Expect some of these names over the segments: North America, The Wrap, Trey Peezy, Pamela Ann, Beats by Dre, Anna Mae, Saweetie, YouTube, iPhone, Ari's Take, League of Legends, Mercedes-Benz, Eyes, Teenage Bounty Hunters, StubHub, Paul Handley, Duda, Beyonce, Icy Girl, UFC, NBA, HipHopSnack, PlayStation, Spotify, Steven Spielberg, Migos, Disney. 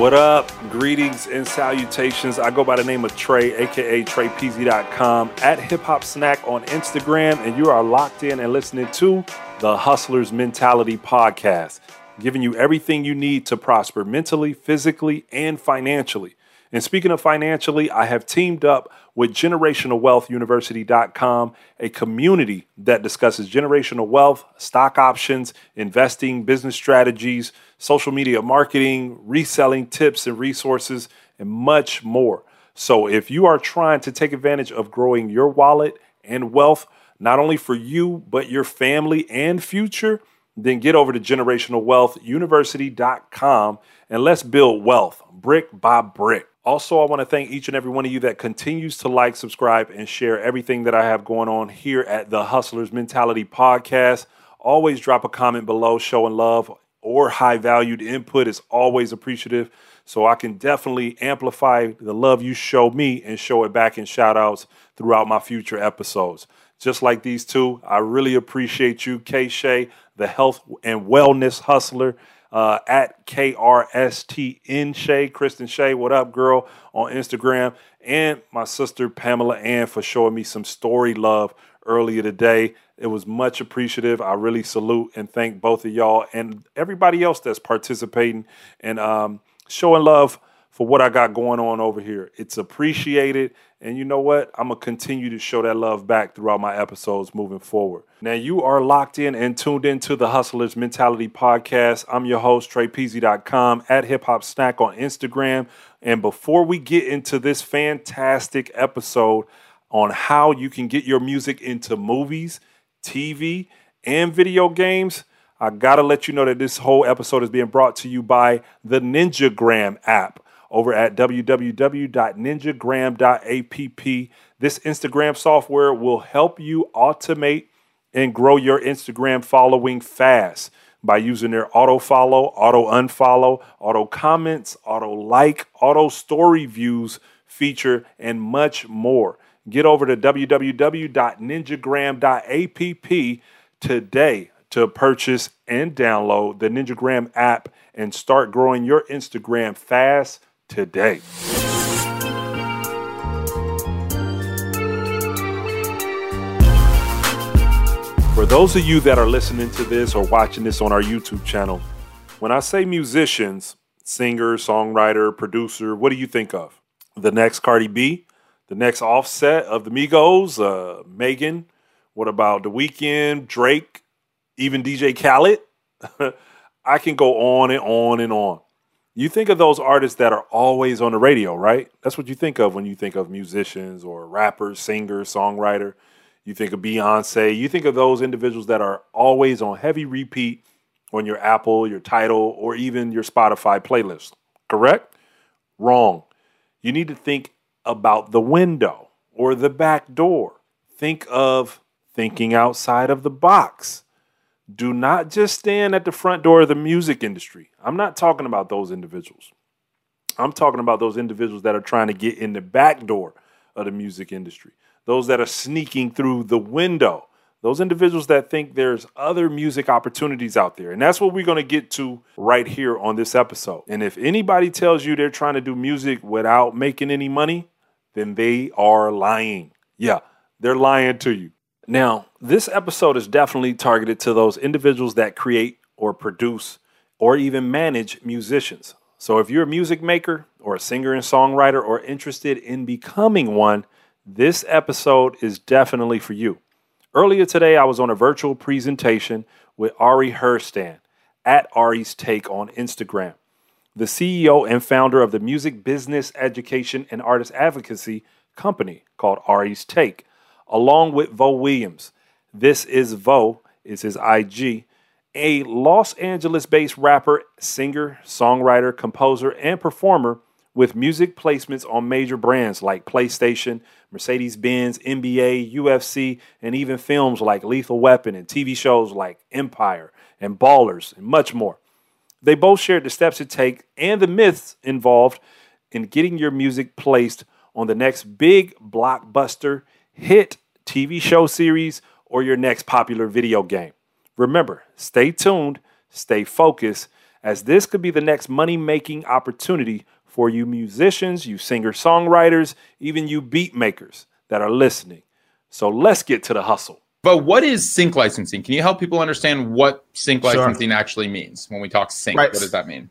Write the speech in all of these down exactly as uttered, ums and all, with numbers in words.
What up? Greetings and salutations. I go by the name of Trey, aka Trey Peezy dot com, at HipHopSnack on Instagram, and you are locked in and listening to The Hustler's Mentality Podcast, giving you everything you need to prosper mentally, physically, and financially. And speaking of financially, I have teamed up with Generational Wealth University dot com, a community that discusses generational wealth, stock options, investing, business strategies, social media marketing, reselling tips and resources, and much more. So if you are trying to take advantage of growing your wallet and wealth, not only for you, but your family and future, then get over to Generational Wealth University dot com and let's build wealth brick by brick. Also, I want to thank each and every one of you that continues to like, subscribe, and share everything that I have going on here at the Hustler's Mentality Podcast. Always drop a comment below, showing love or high-valued input is always appreciative, so I can definitely amplify the love you show me and show it back in shout-outs throughout my future episodes. Just like these two, I really appreciate you, K-Shay, the health and wellness hustler, Uh, at K R S T N Shay, Kristen Shay, what up, girl, on Instagram, and my sister Pamela Ann for showing me some story love earlier today. It was much appreciative. I really salute and thank both of y'all and everybody else that's participating and um, showing love for what I got going on over here. It's appreciated, and you know what? I'm going to continue to show that love back throughout my episodes moving forward. Now, you are locked in and tuned into the Hustler's Mentality Podcast. I'm your host, Trey Peezy dot com, at HipHopSnack on Instagram. And before we get into this fantastic episode on how you can get your music into movies, T V, and video games, I got to let you know that this whole episode is being brought to you by the NinjaGram app over at w w w dot ninja gram dot app. This Instagram software will help you automate and grow your Instagram following fast by using their auto follow, auto unfollow, auto comments, auto like, auto story views feature, and much more. Get over to w w w dot ninja gram dot app today to purchase and download the NinjaGram app and start growing your Instagram fast today. For those of you that are listening to this or watching this on our YouTube channel, when I say musicians, singer, songwriter, producer, what do you think of? The next Cardi B, the next Offset of the Migos, uh, Megan, what about The Weeknd, Drake, even D J Khaled? I can go on and on and on. You think of those artists that are always on the radio, right? That's what you think of when you think of musicians or rappers, singers, songwriter. You think of Beyonce. You think of those individuals that are always on heavy repeat on your Apple, your Tidal, or even your Spotify playlist. Correct? Wrong. You need to think about the window or the back door. Think of thinking outside of the box. Do not just stand at the front door of the music industry. I'm not talking about those individuals. I'm talking about those individuals that are trying to get in the back door of the music industry. Those that are sneaking through the window. Those individuals that think there's other music opportunities out there. And that's what we're going to get to right here on this episode. And if anybody tells you they're trying to do music without making any money, then they are lying. Yeah, they're lying to you. Now, this episode is definitely targeted to those individuals that create or produce or even manage musicians. So if you're a music maker or a singer and songwriter or interested in becoming one, this episode is definitely for you. Earlier today, I was on a virtual presentation with Ari Herstand at Ari's Take on Instagram, the C E O and founder of the music business education and artist advocacy company called Ari's Take, along with Vo Williams. This is Vo, is his I G, a Los Angeles-based rapper, singer, songwriter, composer, and performer with music placements on major brands like PlayStation, Mercedes-Benz, N B A, U F C, and even films like Lethal Weapon and T V shows like Empire and Ballers and much more. They both shared the steps it takes and the myths involved in getting your music placed on the next big blockbuster hit, T V show series, or your next popular video game. Remember, stay tuned, stay focused, as this could be the next money-making opportunity for you musicians, you singer-songwriters, even you beat makers that are listening. So let's get to the hustle. But what is sync licensing? Can you help people understand what sync licensing sure. actually means? When we talk sync, right. what does that mean?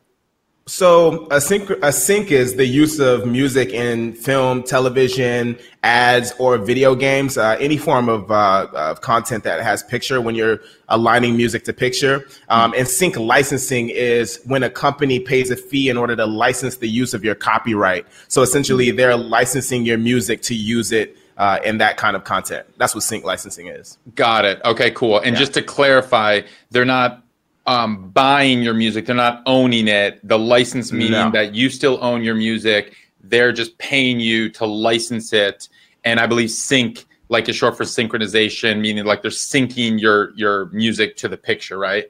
So a sync, a sync is the use of music in film, television, ads, or video games, uh, any form of, uh, of content that has picture when you're aligning music to picture. Um, and sync licensing is when a company pays a fee in order to license the use of your copyright. So essentially, they're licensing your music to use it Uh, and that kind of content. That's what sync licensing is. Got it. Okay, cool. And yeah. just to clarify, they're not um, buying your music. They're not owning it. The license meaning no. that you still own your music. They're just paying you to license it. And I believe sync, like, is short for synchronization, meaning like they're syncing your, your music to the picture, right?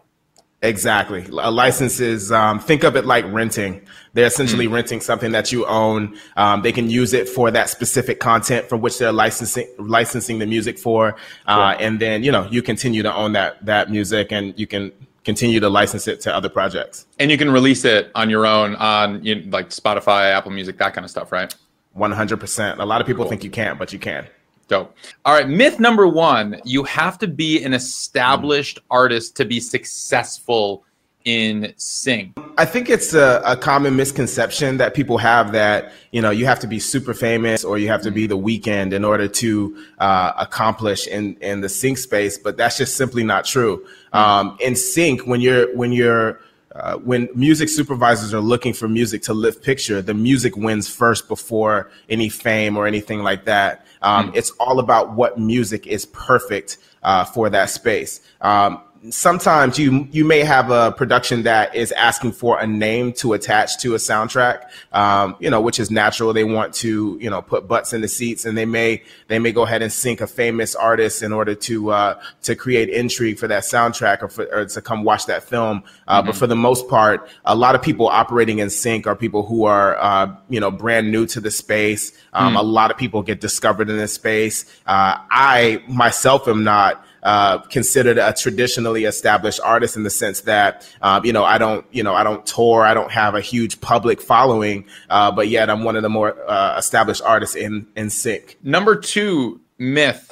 Exactly. A license is, um, think of it like renting. They're essentially mm-hmm. renting something that you own. Um, they can use it for that specific content for which they're licensing, licensing the music for. Uh, cool. And then, you know, you continue to own that, that music, and you can continue to license it to other projects. And you can release it on your own on, you know, like Spotify, Apple Music, that kind of stuff, right? one hundred percent. A lot of people cool. think you can't, but you can. Dope. All right. Myth number one, you have to be an established artist to be successful in sync. I think it's a, a common misconception that people have that, you know, you have to be super famous or you have to be The Weeknd in order to uh, accomplish in, in the sync space. But that's just simply not true. Um, in sync, when you're when you're Uh, when music supervisors are looking for music to lift picture, the music wins first before any fame or anything like that. Um, mm. It's all about what music is perfect uh, for that space. Um, sometimes you you may have a production that is asking for a name to attach to a soundtrack, um, you know, which is natural. They want to, you know, put butts in the seats, and they may they may go ahead and sync a famous artist in order to uh, to create intrigue for that soundtrack or, for, or to come watch that film. Uh, mm-hmm. But for the most part, a lot of people operating in sync are people who are, uh, you know, brand new to the space. Um, mm-hmm. A lot of people get discovered in this space. Uh, I myself am not Uh, considered a traditionally established artist in the sense that, uh, you know, I don't, you know, I don't tour, I don't have a huge public following, uh, but yet I'm one of the more uh, established artists in, in sync. Number two myth,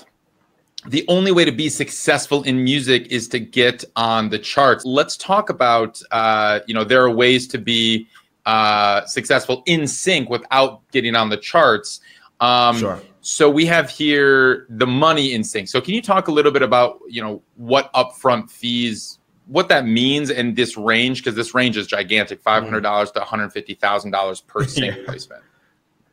the only way to be successful in music is to get on the charts. Let's talk about, uh, you know, there are ways to be uh, successful in sync without getting on the charts. Um, sure. So we have here the money in sync. So can you talk a little bit about, you know, what upfront fees, what that means in this range? Because this range is gigantic, five hundred dollars mm. to one hundred fifty thousand dollars per sync yeah. placement.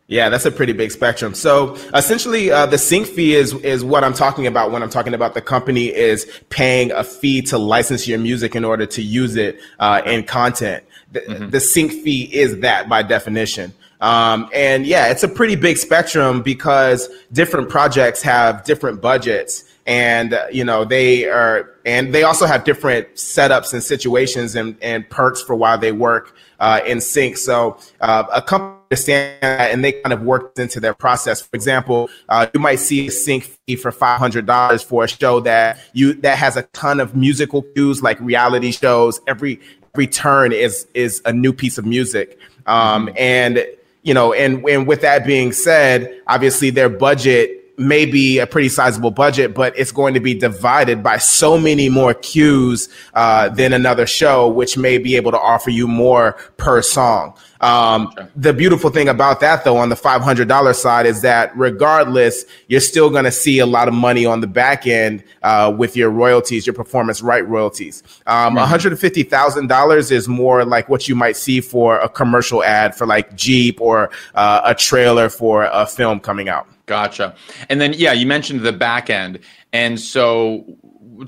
Yeah, that's a pretty big spectrum. So essentially, uh, the sync fee is is what I'm talking about when I'm talking about the company is paying a fee to license your music in order to use it uh, in content. The, mm-hmm. the sync fee is that by definition. Um, and yeah, it's a pretty big spectrum because different projects have different budgets, and, uh, you know, they are, and they also have different setups and situations and, and perks for why they work, uh, in sync. So, uh, a company understands that and they kind of worked into their process. For example, uh, you might see a sync fee for five hundred dollars for a show that you, that has a ton of musical cues, like reality shows. Every, every turn is, is a new piece of music. Um, and, You know, and, and with that being said, obviously their budget may be a pretty sizable budget, but it's going to be divided by so many more cues uh, than another show, which may be able to offer you more per song. Um, the beautiful thing about that, though, on the five hundred dollars side is that regardless, you're still going to see a lot of money on the back end uh, with your royalties, your performance right royalties. Um, right. one hundred fifty thousand dollars is more like what you might see for a commercial ad for like Jeep or uh, a trailer for a film coming out. Gotcha. And then, yeah, you mentioned the back end. And so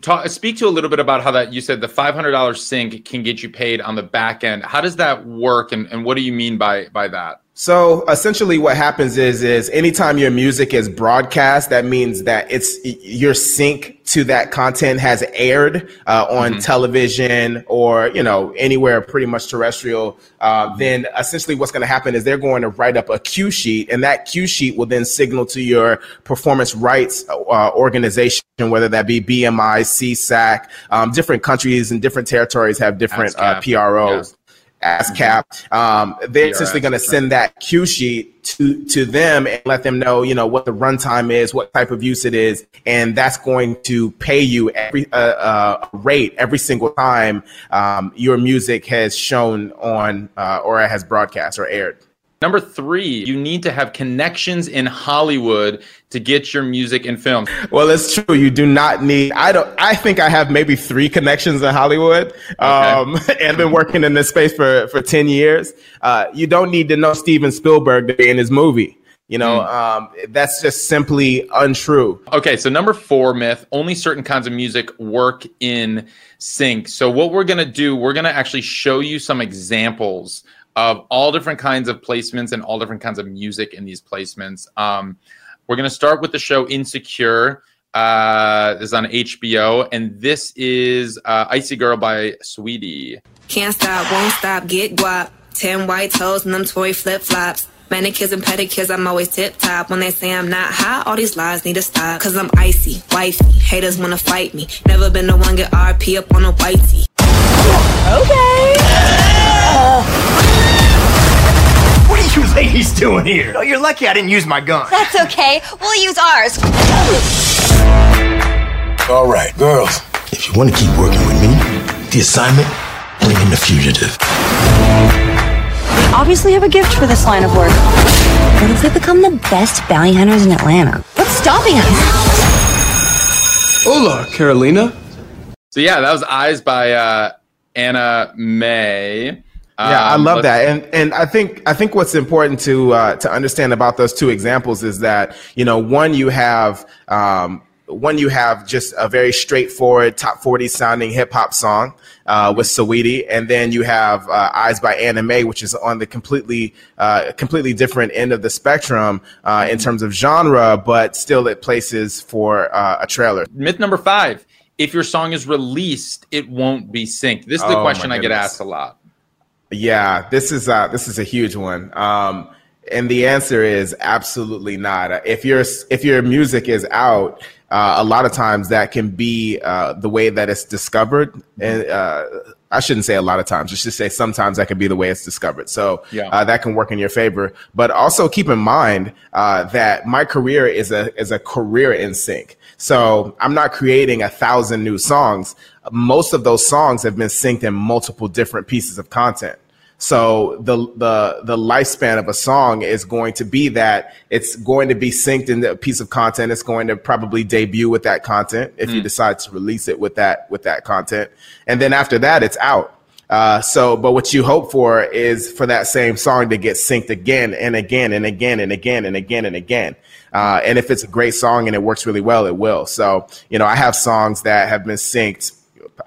talk, speak to a little bit about how that, you said the five hundred dollars sync can get you paid on the back end. How does that work? And, and what do you mean by, by that? So essentially what happens is, is anytime your music is broadcast, that means that it's your sync to that content has aired uh, on mm-hmm. television or, you know, anywhere pretty much terrestrial. Uh, then essentially what's going to happen is they're going to write up a cue sheet, and that cue sheet will then signal to your performance rights uh, organization, whether that be B M I, C S A C, um, different countries and different territories have different uh, P R Os. Yeah. ASCAP, um, they're essentially going to send that cue sheet to, to them and let them know, you know, what the runtime is, what type of use it is. And that's going to pay you every uh, uh, rate every single time um, your music has shown on uh, or has broadcast or aired. Number three, you need to have connections in Hollywood to get your music and film. Well, it's true. You do not need, I don't, I think I have maybe three connections in Hollywood, um, okay. and been working in this space for, for ten years. Uh, you don't need to know Steven Spielberg to be in his movie. You know, mm. um, that's just simply untrue. Okay, so number four myth, only certain kinds of music work in sync. So what we're going to do, we're going to actually show you some examples of all different kinds of placements and all different kinds of music in these placements. Um, we're gonna start with the show Insecure. Uh, this is on H B O, and this is uh, Icy Girl by Saweetie. Can't stop, won't stop, get guap. Ten white toes and them toy flip-flops. Manicures and pedicures, I'm always tip-top. When they say I'm not high, all these lies need to stop. Cause I'm icy, wifey, haters wanna fight me. Never been the one get R P up on a whitey. Okay. Uh. What are you ladies doing here? Oh, you're lucky I didn't use my gun. That's okay. We'll use ours. All right, girls. If you want to keep working with me, the assignment, bring in the fugitive. We obviously have a gift for this line of work. What if we become the best bounty hunters in Atlanta? What's stopping us? Hola, Carolina. So yeah, that was Eyes by uh, Anna Mae. Yeah, I love um, that. And and I think I think what's important to uh, to understand about those two examples is that, you know, one, you have um, one, you have just a very straightforward top forty sounding hip hop song uh, with Saweetie. And then you have uh, Eyes by Anna Mae, which is on the completely uh, completely different end of the spectrum uh, in terms of genre, but still it places for uh, a trailer. Myth number five. If your song is released, it won't be synced. This is the oh, question I get asked a lot. Yeah, this is uh this is a huge one. Um, and the answer is absolutely not. If your if your music is out, uh, a lot of times that can be uh, the way that it's discovered. And uh, I shouldn't say a lot of times. I should say sometimes that can be the way it's discovered. So yeah. uh, that can work in your favor. But also keep in mind uh, that my career is a is a career in sync. So I'm not creating a thousand new songs. Most of those songs have been synced in multiple different pieces of content. So the the the lifespan of a song is going to be that it's going to be synced in a piece of content. It's going to probably debut with that content if mm. you decide to release it with that with that content. And then after that, it's out. Uh, so, but what you hope for is for that same song to get synced again and again and again and again and again and again. Uh, and if it's a great song and it works really well, it will. So, you know, I have songs that have been synced.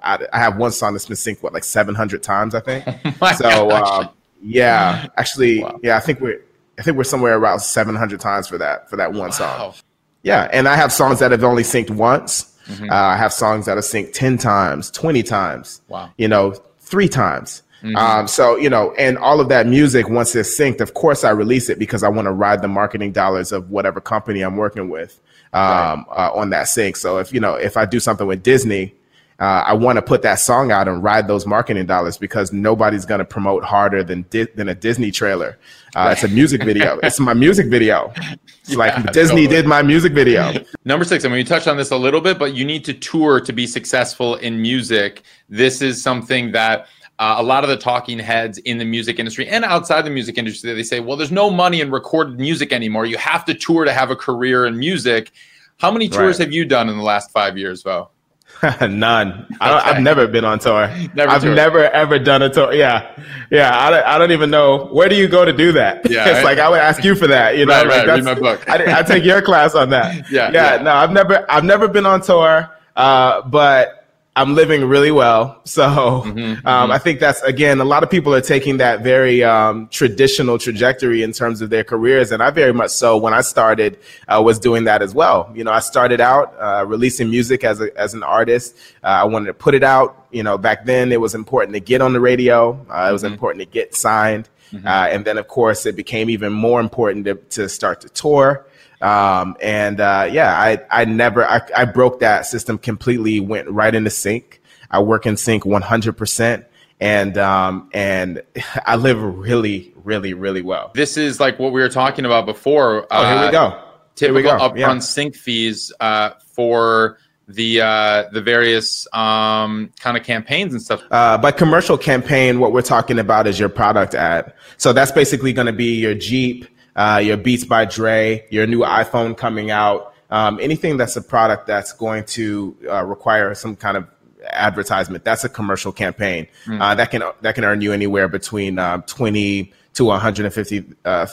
I, I have one song that's been synced, what, like seven hundred times, I think. Oh so, uh, yeah, actually, wow. yeah, I think we're, I think we're somewhere around seven hundred times for that, for that one wow. song. Yeah. And I have songs that have only synced once. Mm-hmm. Uh, I have songs that have synced ten times, twenty times, wow. you know, three times. Mm-hmm. Um, so, you know, and all of that music, once it's synced, of course I release it because I want to ride the marketing dollars of whatever company I'm working with, um, right. uh, on that sync. So if, you know, if I do something with Disney, Uh, I want to put that song out and ride those marketing dollars because nobody's going to promote harder than Di- than a Disney trailer. Uh, it's a music video. It's my music video. It's yeah, like Disney totally. did my music video. Number six, I mean, we touched on this a little bit, but you need to tour to be successful in music. This is something that uh, a lot of the talking heads in the music industry and outside the music industry, they say, well, there's no money in recorded music anymore. You have to tour to have a career in music. How many tours right. have you done in the last five years, Vo? None. I don't, I've never been on tour. Never I've toured. never, ever done a tour. Yeah. Yeah. I don't, I don't even know. Where do you go to do that? Yeah, it's right? like I would ask you for that. You know, right, like right. Read my book. I, I take your class on that. Yeah, yeah. Yeah. No, I've never I've never been on tour. Uh, but I'm living really well. So mm-hmm, um, mm-hmm. I think that's, again, a lot of people are taking that very um, traditional trajectory in terms of their careers. And I very much so, when I started, uh, was doing that as well. You know, I started out uh, releasing music as a, as an artist. Uh, I wanted to put it out. You know, back then it was important to get on the radio. Uh, it was mm-hmm. important to get signed. Mm-hmm. Uh, and then, of course, it became even more important to, to start to tour. Um, and, uh, yeah, I, I never, I, I broke that system completely, went right into sync. I work in sync one hundred percent. And, um, and I live really, really, really well. This is like what we were talking about before. Oh, here uh, we go. Typical we go. upfront yeah. sync fees, uh, for the, uh, the various, um, kind of campaigns and stuff. Uh, by commercial campaign, what we're talking about is your product ad. So that's basically going to be your Jeep, Uh, your Beats by Dre, your new iPhone coming out, um, anything that's a product that's going to uh, require some kind of advertisement. That's a commercial campaign mm. uh, that can that can earn you anywhere between uh, twenty to one hundred and fifty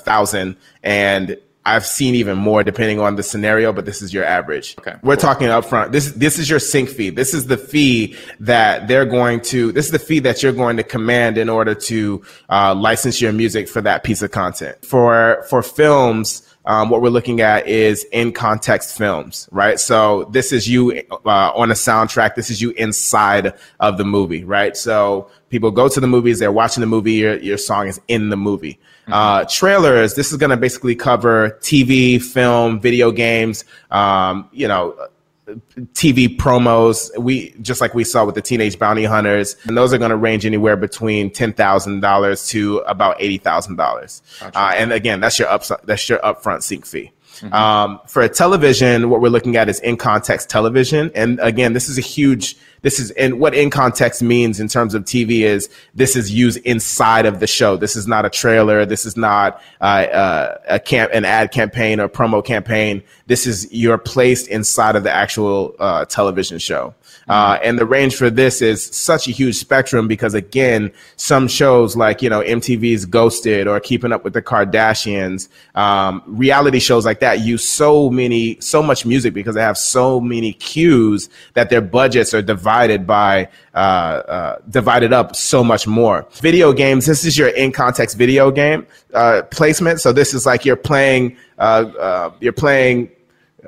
thousand, and I've seen even more depending on the scenario. But this is your average. Okay, we're cool. talking upfront. This this is your sync fee. This is the fee that they're going to. This is the fee that you're going to command in order to uh, license your music for that piece of content. For for films, um, what we're looking at is in context films, right? So this is you uh, on a soundtrack. This is you inside of the movie, right? So people go to the movies, they're watching the movie. Your your song is in the movie. Uh, trailers, this is going to basically cover T V, film, video games, um, you know, T V promos. We just like we saw with the Teenage Bounty Hunters, and those are going to range anywhere between ten thousand dollars to about eighty thousand dollars. Gotcha. Uh, and again, that's your upside, that's your upfront sync fee. Mm-hmm. Um, for television, what we're looking at is in context television. And again, this is a huge, this is, and what in context means in terms of T V is this is used inside of the show. This is not a trailer. This is not, uh, uh, a camp, an ad campaign or promo campaign. This is you're placed inside of the actual, uh, television show. Mm-hmm. Uh, and the range for this is such a huge spectrum because again, some shows like, you know, M T V's Ghosted or Keeping Up with the Kardashians, um, reality shows like that, use so many, so much music because they have so many cues that their budgets are divided by, uh, uh, divided up so much more. Video games, this is your in context video game, uh, placement. So this is like you're playing, uh, uh, you're playing,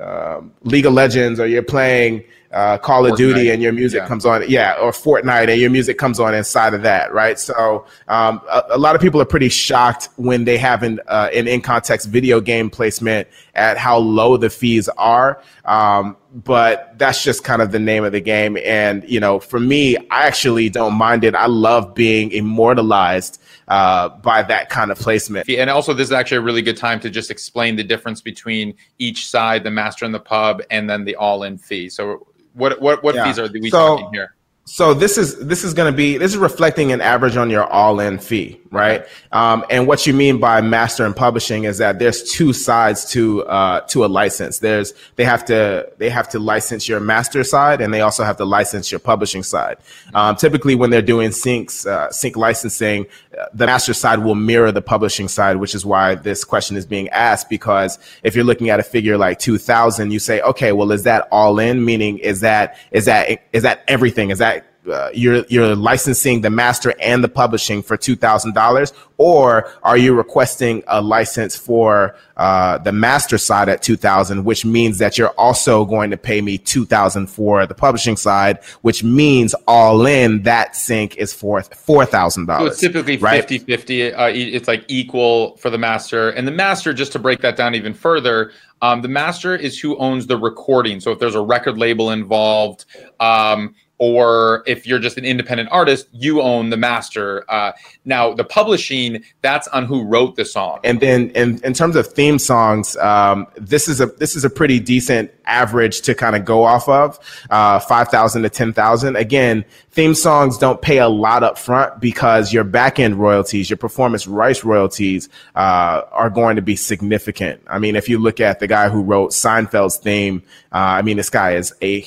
uh, League of Legends or you're playing, uh, Call Fortnite. of Duty and your music yeah. comes on. Yeah. Or Fortnite and your music comes on inside of that. Right. So, um, a, a lot of people are pretty shocked when they have an, uh, an in context video game placement at how low the fees are. Um, but that's just kind of the name of the game. And, you know, for me, I actually don't mind it. I love being immortalized, uh, by that kind of placement. And also this is actually a really good time to just explain the difference between each side, the master and the pub, and then the all in fee. So, What what what yeah. fees are we so, talking here? So this is this is going to be this is reflecting an average on your all-in fee, right? Um, and what you mean by master and publishing is that there's two sides to uh, to a license. There's they have to they have to license your master side, and they also have to license your publishing side. Um, typically, when they're doing syncs uh, sync licensing, the master side will mirror the publishing side, which is why this question is being asked. Because if you're looking at a figure like two thousand, you say, okay, well, is that all in? Meaning, is that is that is that everything? Is that Uh, you're you're licensing the master and the publishing for two thousand dollars, or are you requesting a license for uh, the master side at two thousand dollars, which means that you're also going to pay me two thousand dollars for the publishing side, which means all in that sync is for four thousand dollars. So it's typically right? fifty fifty. Uh, it's like equal for the master. And the master, just to break that down even further, um, the master is who owns the recording. So if there's a record label involved, um, or if you're just an independent artist, you own the master. Uh, now, the publishing, that's on who wrote the song. And then in, in terms of theme songs, um, this is a this is a pretty decent average to kind of go off of, uh, five thousand to ten thousand. Again, theme songs don't pay a lot up front because your back-end royalties, your performance rights royalties uh, are going to be significant. I mean, if you look at the guy who wrote Seinfeld's theme, uh, I mean, this guy is a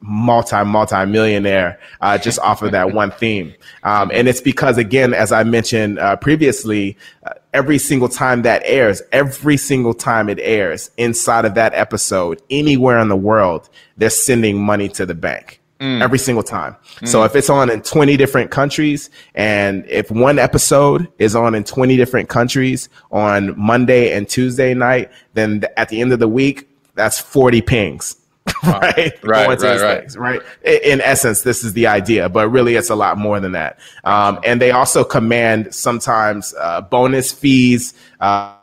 multi, multi millionaire, uh, just off of that one theme. Um, and it's because, again, as I mentioned uh, previously, uh, every single time that airs, every single time it airs inside of that episode, anywhere in the world, they're sending money to the bank. Mm. Every single time. Mm. So if it's on in twenty different countries, and if one episode is on in twenty different countries on Monday and Tuesday night, then th- at the end of the week, that's forty pings. Wow. Right? Right, right, right. Things, right. In essence, this is the idea, but really it's a lot more than that. Um, and they also command sometimes uh, bonus fees. Uh,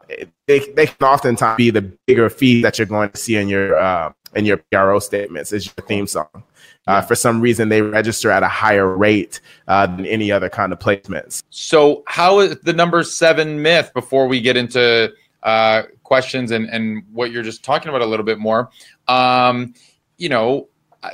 they, they can oftentimes be the bigger fee that you're going to see in your uh, in your P R O statements is your theme song. Uh, for some reason, they register at a higher rate uh, than any other kind of placements. So how is the number seven myth, before we get into uh, questions and, and what you're just talking about a little bit more, um, you know,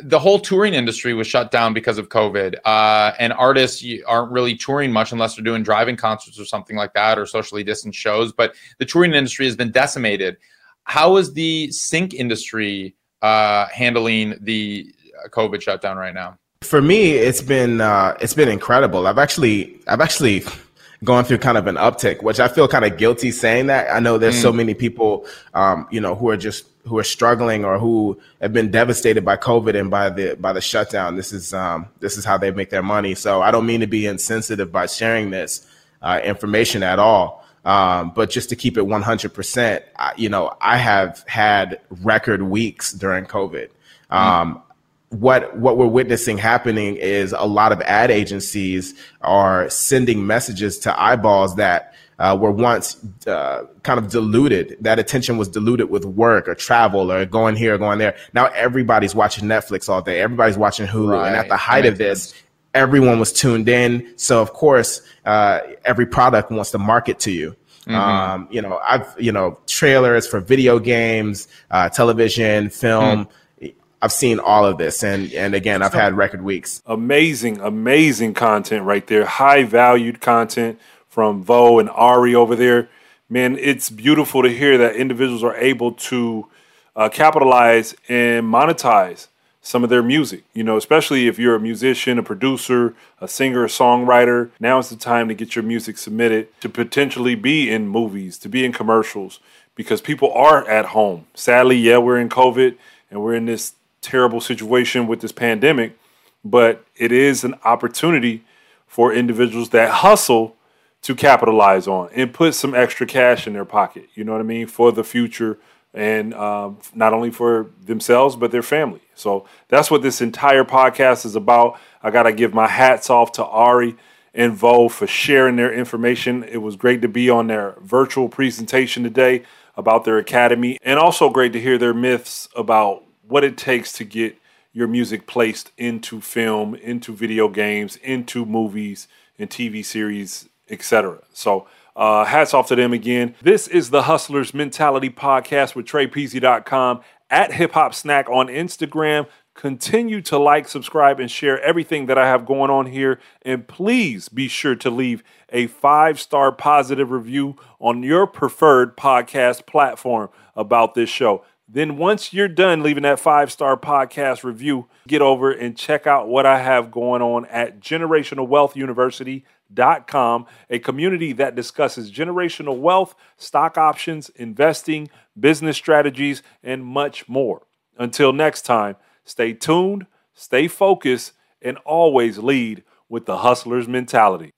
the whole touring industry was shut down because of COVID, uh, and artists aren't really touring much unless they're doing driving concerts or something like that, or socially distanced shows. But the touring industry has been decimated. How is the sync industry uh, handling the COVID shutdown right now? For me, it's been uh, it's been incredible. I've actually I've actually gone through kind of an uptick, which I feel kind of guilty saying that. I know there's mm. so many people, um, you know, who are just who are struggling or who have been devastated by COVID and by the by the shutdown. This is um, this is how they make their money. So I don't mean to be insensitive by sharing this uh, information at all, um, but just to keep it one hundred percent, I, you know, I have had record weeks during COVID. Mm. Um, What what we're witnessing happening is a lot of ad agencies are sending messages to eyeballs that uh, were once uh, kind of diluted. That attention was diluted with work or travel or going here or going there. Now everybody's watching Netflix all day. Everybody's watching Hulu. Right. And at the height of this, sense. Everyone was tuned in. So, of course, uh, every product wants to market to you. Mm-hmm. Um, you know, I've you know, trailers for video games, uh, television, film. Mm. I've seen all of this, and and again, I've had record weeks. Amazing, amazing content right there. High valued content from Vo and Ari over there. Man, it's beautiful to hear that individuals are able to uh, capitalize and monetize some of their music. You know, especially if you're a musician, a producer, a singer, a songwriter. Now is the time to get your music submitted to potentially be in movies, to be in commercials, because people are at home. Sadly, yeah, we're in COVID and we're in this terrible situation with this pandemic, but it is an opportunity for individuals that hustle to capitalize on and put some extra cash in their pocket, you know what I mean, for the future, and um, not only for themselves, but their family. So that's what this entire podcast is about. I got to give my hats off to Ari and Vo for sharing their information. It was great to be on their virtual presentation today about their academy, and also great to hear their myths about what it takes to get your music placed into film, into video games, into movies and T V series, et cetera. So uh, hats off to them again. This is the Hustler's Mentality Podcast with Trey Peezy dot com, at HipHopSnack on Instagram. Continue to like, subscribe, and share everything that I have going on here. And please be sure to leave a five-star positive review on your preferred podcast platform about this show. Then once you're done leaving that five-star podcast review, get over and check out what I have going on at Generational Wealth University dot com, a community that discusses generational wealth, stock options, investing, business strategies, and much more. Until next time, stay tuned, stay focused, and always lead with the hustler's mentality.